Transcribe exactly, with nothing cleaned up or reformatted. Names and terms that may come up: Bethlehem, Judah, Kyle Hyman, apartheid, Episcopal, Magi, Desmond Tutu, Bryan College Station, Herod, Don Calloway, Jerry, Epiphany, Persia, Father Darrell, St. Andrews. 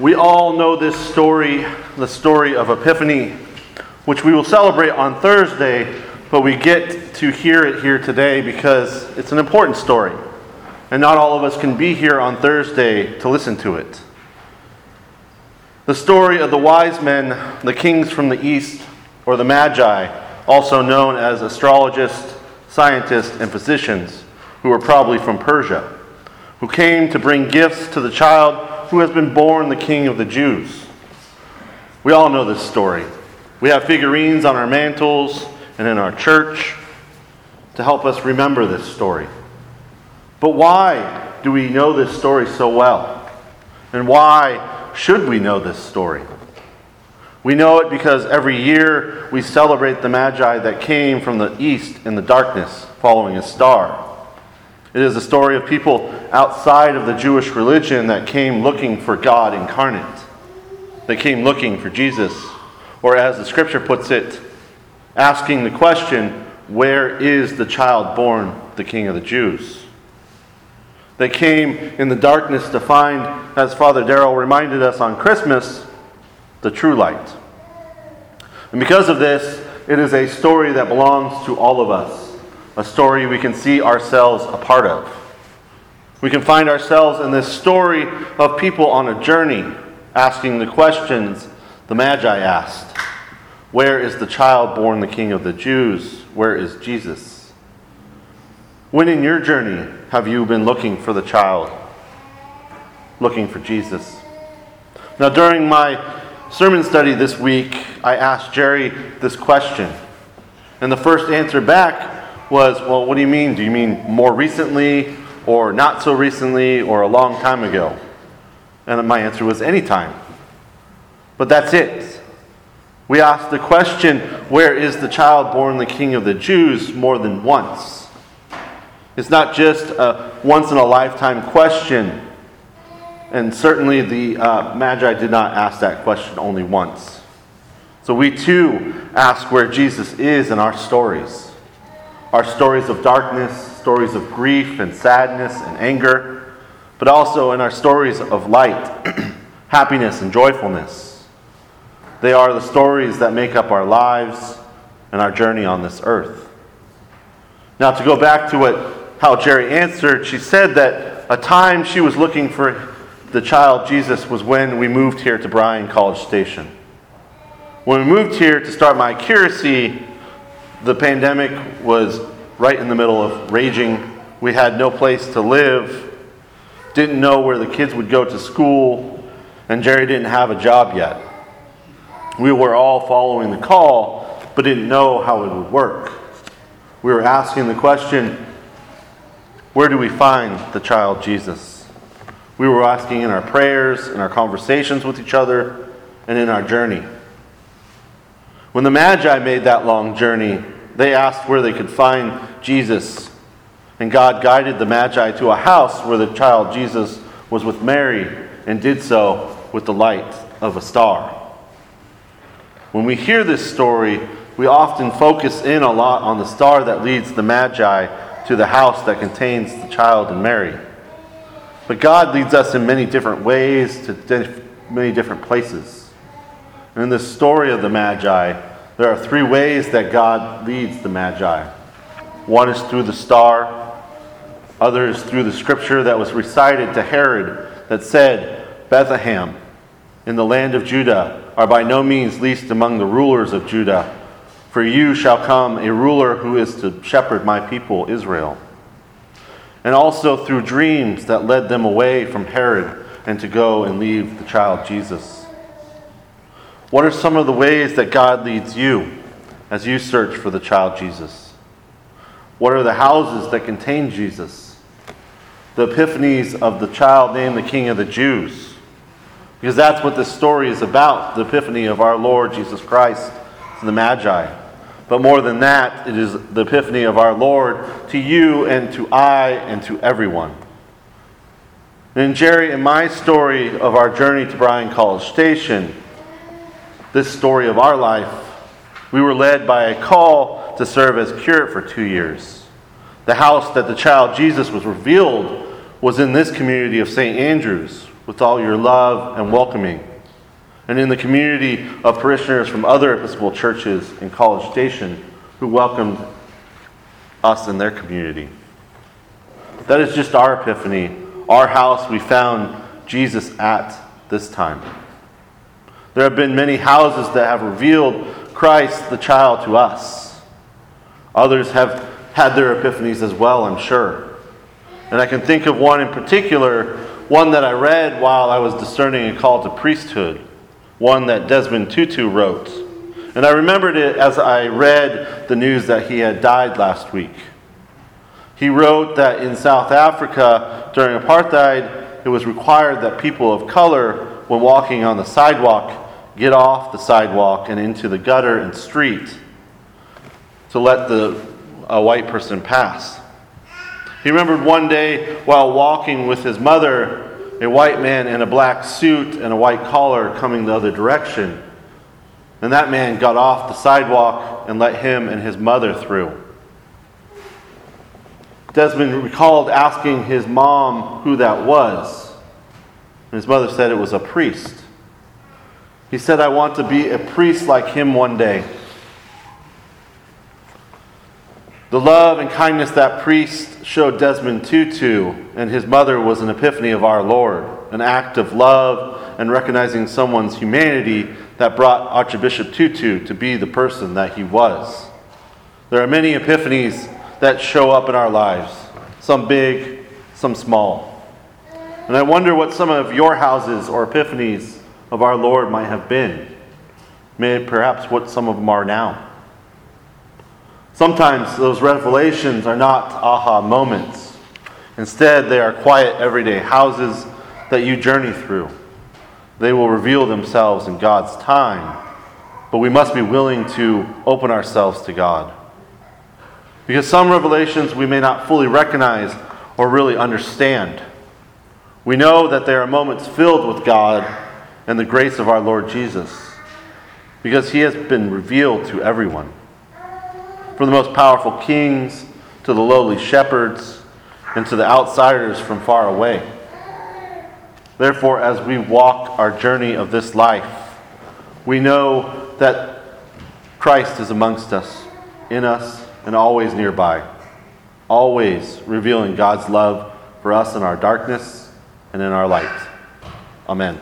We all know this story, the story of Epiphany, which we will celebrate on Thursday, but we get to hear it here today because it's an important story. And not all of us can be here on Thursday to listen to it. The story of the wise men, the kings from the east, or the Magi, also known as astrologists, scientists, and physicians, who were probably from Persia, who came to bring gifts to the child who has been born the King of the Jews. We all know this story. We have figurines on our mantles and in our church to help us remember this story. But why do we know this story so well? And why should we know this story? We know it because every year we celebrate the Magi that came from the east in the darkness following a star. It is a story of people outside of the Jewish religion that came looking for God incarnate. They came looking for Jesus, or as the scripture puts it, asking the question, where is the child born, the King of the Jews? They came in the darkness to find, as Father Darrell reminded us on Christmas, the true light. And because of this, it is a story that belongs to all of us. A story we can see ourselves a part of. We can find ourselves in this story of people on a journey asking the questions the Magi asked. Where is the child born the King of the Jews? Where is Jesus? When in your journey have you been looking for the child? Looking for Jesus. Now during my sermon study this week, I asked Jerry this question. And the first answer back was, well, what do you mean? Do you mean more recently, or not so recently, or a long time ago? And my answer was anytime. But that's it. We asked the question, where is the child born the King of the Jews, more than once? It's not just a once-in-a-lifetime question. And certainly the uh, Magi did not ask that question only once. So we too ask where Jesus is in our stories. Our stories of darkness, stories of grief and sadness and anger, but also in our stories of light, happiness and joyfulness. They are the stories that make up our lives and our journey on this earth. Now to go back to what how Jerry answered, she said that a time she was looking for the child Jesus was when we moved here to Bryan College Station. When we moved here to start my curacy, the pandemic was right in the middle of raging. We had no place to live, didn't know where the kids would go to school, and Jerry didn't have a job yet. We were all following the call, but didn't know how it would work. We were asking the question, where do we find the child Jesus? We were asking in our prayers, in our conversations with each other, and in our journey. When the Magi made that long journey, they asked where they could find Jesus. And God guided the Magi to a house where the child Jesus was with Mary and did so with the light of a star. When we hear this story, we often focus in a lot on the star that leads the Magi to the house that contains the child and Mary. But God leads us in many different ways to diff- many different places. In the story of the Magi, there are three ways that God leads the Magi. One is through the star. Other is through the scripture that was recited to Herod that said, Bethlehem in the land of Judah are by no means least among the rulers of Judah, for you shall come a ruler who is to shepherd my people Israel. And also through dreams that led them away from Herod and to go and leave the child Jesus. What are some of the ways that God leads you as you search for the child Jesus? What are the houses that contain Jesus? The epiphanies of the child named the King of the Jews. Because that's what this story is about, the epiphany of our Lord Jesus Christ to the Magi. But more than that, it is the epiphany of our Lord to you and to I and to everyone. And Jerry, in my story of our journey to Bryan College Station, this story of our life, we were led by a call to serve as curate for two years. The house that the child Jesus was revealed was in this community of Saint Andrews, with all your love and welcoming, and in the community of parishioners from other Episcopal churches in College Station who welcomed us in their community. That is just our epiphany, our house we found Jesus at this time. There have been many houses that have revealed Christ the child to us. Others have had their epiphanies as well, I'm sure. And I can think of one in particular, one that I read while I was discerning a call to priesthood, one that Desmond Tutu wrote. And I remembered it as I read the news that he had died last week. He wrote that in South Africa, during apartheid, it was required that people of color, when walking on the sidewalk, get off the sidewalk and into the gutter and street to let the a white person pass. He remembered one day while walking with his mother, a white man in a black suit and a white collar coming the other direction. And that man got off the sidewalk and let him and his mother through. Desmond recalled asking his mom who that was. And his mother said it was a priest. He said, "I want to be a priest like him one day." The love and kindness that priest showed Desmond Tutu and his mother was an epiphany of our Lord, an act of love and recognizing someone's humanity that brought Archbishop Tutu to be the person that he was. There are many epiphanies that show up in our lives, some big, some small. And I wonder what some of your houses or epiphanies of our Lord might have been. Maybe perhaps what some of them are now. Sometimes those revelations are not aha moments. Instead, they are quiet, everyday houses that you journey through. They will reveal themselves in God's time, but we must be willing to open ourselves to God. Because some revelations we may not fully recognize or really understand. We know that there are moments filled with God and the grace of our Lord Jesus, because He has been revealed to everyone. From the most powerful kings to the lowly shepherds and to the outsiders from far away. Therefore, as we walk our journey of this life, we know that Christ is amongst us, in us, and always nearby, always revealing God's love for us in our darkness and in our light. Amen.